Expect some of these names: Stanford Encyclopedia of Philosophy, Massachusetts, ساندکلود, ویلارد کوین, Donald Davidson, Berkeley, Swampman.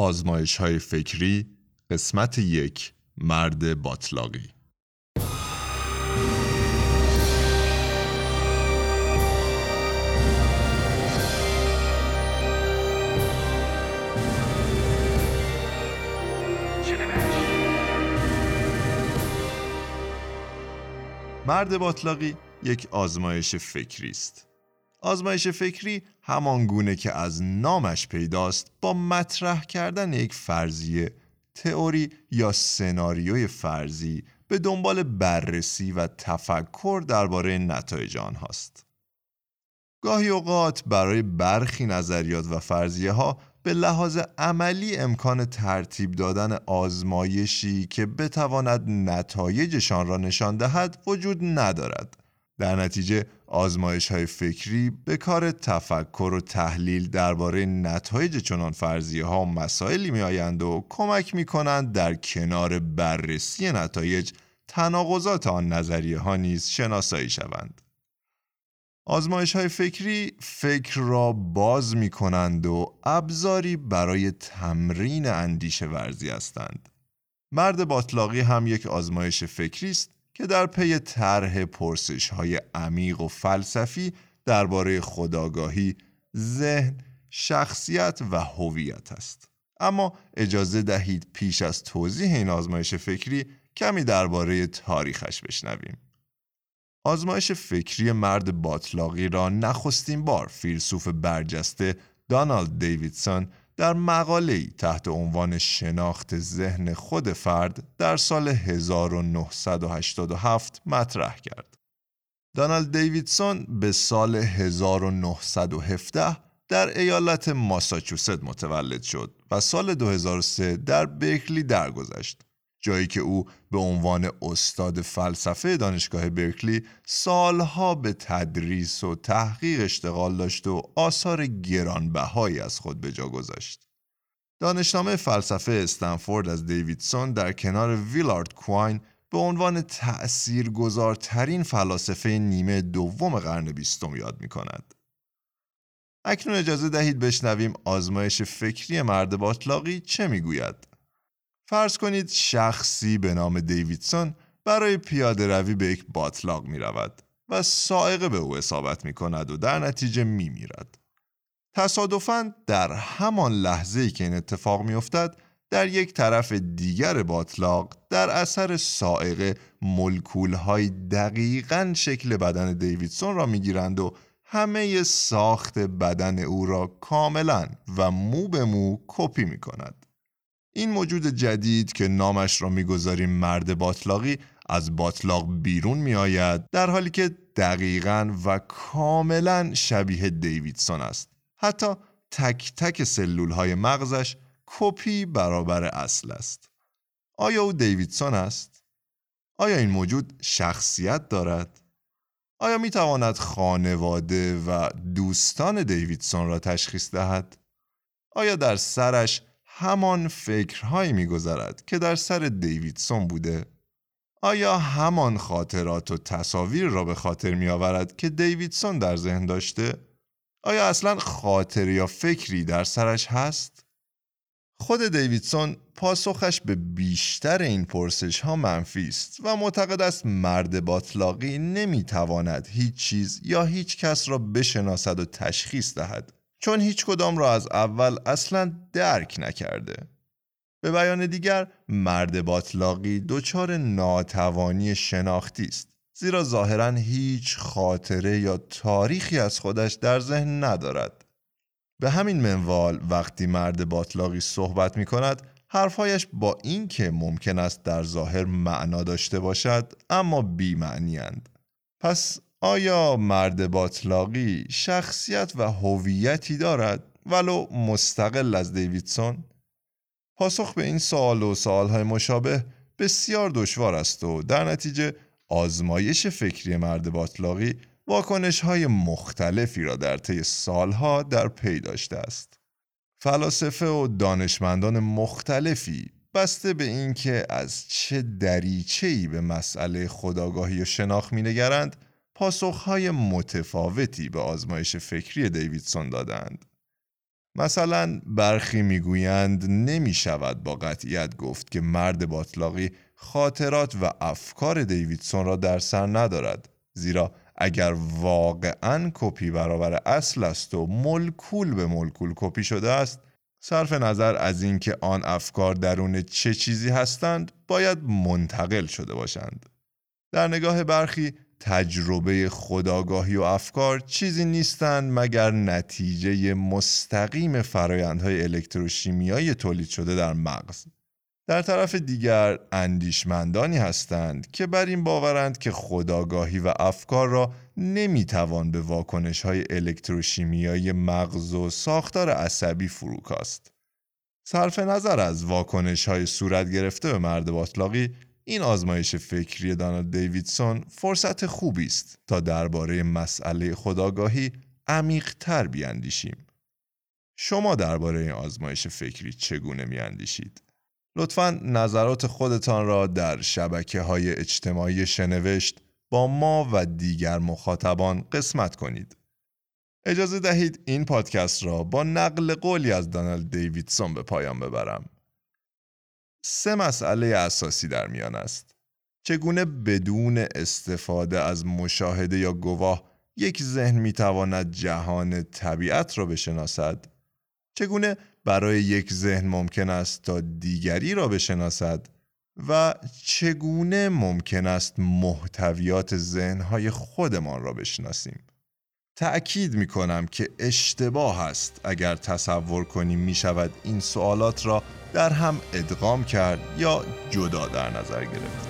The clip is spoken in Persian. آزمایش‌های فکری قسمت 1 مرد باطلاقی. مرد باطلاقی یک آزمایش فکری است. آزمایش فکری همان گونه که از نامش پیداست با مطرح کردن یک فرضیه، تئوری یا سناریوی فرضی به دنبال بررسی و تفکر درباره نتایج آنهاست. گاهی اوقات برای برخی نظریات و فرضیه ها به لحاظ عملی امکان ترتیب دادن آزمایشی که بتواند نتایجشان را نشان دهد وجود ندارد. در نتیجه آزمایش‌های فکری به کار تفکر و تحلیل درباره نتایج چنان فرضیه‌ها و مسائلی می‌آیند و کمک می‌کنند در کنار بررسی نتایج تناقضات آن نظریه‌ها نیز شناسایی شوند. آزمایش‌های فکری فکر را باز می‌کنند و ابزاری برای تمرین اندیشه ورزی هستند. مرد باطلاقی هم یک آزمایش فکری است که در پی طرح پرسش‌های عمیق و فلسفی درباره خودآگاهی، ذهن، شخصیت و هویت است. اما اجازه دهید پیش از توضیح این آزمایش فکری کمی درباره تاریخش بشنویم. آزمایش فکری مرد باطلاقی را نخستین بار فیلسوف برجسته دانالد دیویدسون در مقاله‌ای تحت عنوان شناخت ذهن خود فرد در سال 1987 مطرح کرد. دانالد دیویدسون به سال 1917 در ایالت ماساچوست متولد شد و سال 2003 در برکلی درگذشت، جایی که او به عنوان استاد فلسفه دانشگاه برکلی سالها به تدریس و تحقیق اشتغال داشت و آثار گرانبهایی از خود به جا گذاشت. دانشنامه فلسفه استنفورد از دیویدسون در کنار ویلارد کوین به عنوان تأثیرگذارترین فلاسفه نیمه دوم قرن بیستم یاد می‌کند. اکنون اجازه دهید بشنویم آزمایش فکری مرد باطلاقی چه می‌گوید. فرض کنید شخصی به نام دیویدسون برای پیاده روی به یک باطلاق می رود و صاعقه به او اصابت می کند و در نتیجه می میرد. تصادفاً در همان لحظه‌ای که این اتفاق می افتد، در یک طرف دیگر باطلاق در اثر صاعقه مولکول‌های دقیقاً شکل بدن دیویدسون را می گیرند و همه ساخت بدن او را کاملاً و مو به مو کپی می کند. این موجود جدید که نامش را می‌گذاریم مرد باطلاقی از باطلاق بیرون می‌آید، در حالی که دقیقاً و کاملاً شبیه دیویدسون است. حتی تک تک سلول‌های مغزش کپی برابر اصل است. آیا او دیویدسون است؟ آیا این موجود شخصیت دارد؟ آیا می‌تواند خانواده و دوستان دیویدسون را تشخیص دهد؟ آیا در سرش همان فکرهایی می‌گذرد که در سر دیویدسون بوده؟ آیا همان خاطرات و تصاویر را به خاطر می‌آورد که دیویدسون در ذهن داشته؟ آیا اصلاً خاطر یا فکری در سرش هست؟ خود دیویدسون پاسخش به بیشتر این پرسش‌ها منفی است و معتقد است مرد باطلاقی نمی‌تواند هیچ چیز یا هیچ کس را بشناسد و تشخیص دهد، چون هیچ کدام را از اول اصلاً درک نکرده. به بیان دیگر، مرد باطلاقی دچار ناتوانی شناختی است، زیرا ظاهراً هیچ خاطره یا تاریخی از خودش در ذهن ندارد. به همین منوال وقتی مرد باطلاقی صحبت می کند، حرفهایش با این که ممکن است در ظاهر معنا داشته باشد، اما بی‌معنی‌اند. پس آیا مرد باطلاقی شخصیت و هویتی دارد ولو مستقل از دیویدسون؟ پاسخ به این سوال و سوال‌های مشابه بسیار دشوار است و در نتیجه آزمایش فکری مرد باطلاقی واکنش‌های مختلفی را در طی سال‌ها در پی داشته است. فلاسفه و دانشمندان مختلفی بسته به اینکه از چه دریچه‌ای به مسئله خودآگاهی و شناخت می‌نگرند، پاسخهای متفاوتی به آزمایش فکری دیویدسون دادند. مثلا برخی میگویند نمی شود با قطعیت گفت که مرد باطلاقی خاطرات و افکار دیویدسون را در سر ندارد، زیرا اگر واقعاً کپی برابر اصل است و مولکول به مولکول کپی شده است، صرف نظر از اینکه آن افکار درون چه چیزی هستند باید منتقل شده باشند. در نگاه برخی تجربه خودآگاهی و افکار چیزی نیستند مگر نتیجه مستقیم فرایندهای الکتروشیمیایی تولید شده در مغز. در طرف دیگر اندیشمندانی هستند که بر این باورند که خودآگاهی و افکار را نمیتوان به واکنش‌های الکتروشیمیایی مغز و ساختار عصبی فروکاست. صرف نظر از واکنش‌های صورت گرفته به مرد باطلاقی، این آزمایش فکری دانالد دیویدسون فرصت خوبی است تا درباره مسئله خودآگاهی عمیق‌تر بیاندیشیم. شما درباره این آزمایش فکری چگونه میاندیشید؟ لطفاً نظرات خودتان را در شبکه‌های اجتماعی شنوشت با ما و دیگر مخاطبان قسمت کنید. اجازه دهید این پادکست را با نقل قولی از دانالد دیویدسون به پایان ببرم. 3 مسئله اساسی در میان است. چگونه بدون استفاده از مشاهده یا گواه یک ذهن می‌تواند جهان طبیعت را بشناسد؟ چگونه برای یک ذهن ممکن است تا دیگری را بشناسد؟ و چگونه ممکن است محتویات ذهن‌های خودمان را بشناسیم؟ تأکید می‌کنم که اشتباه است اگر تصور کنیم می‌شود این سوالات را در هم ادغام کرد یا جدا در نظر گرفت.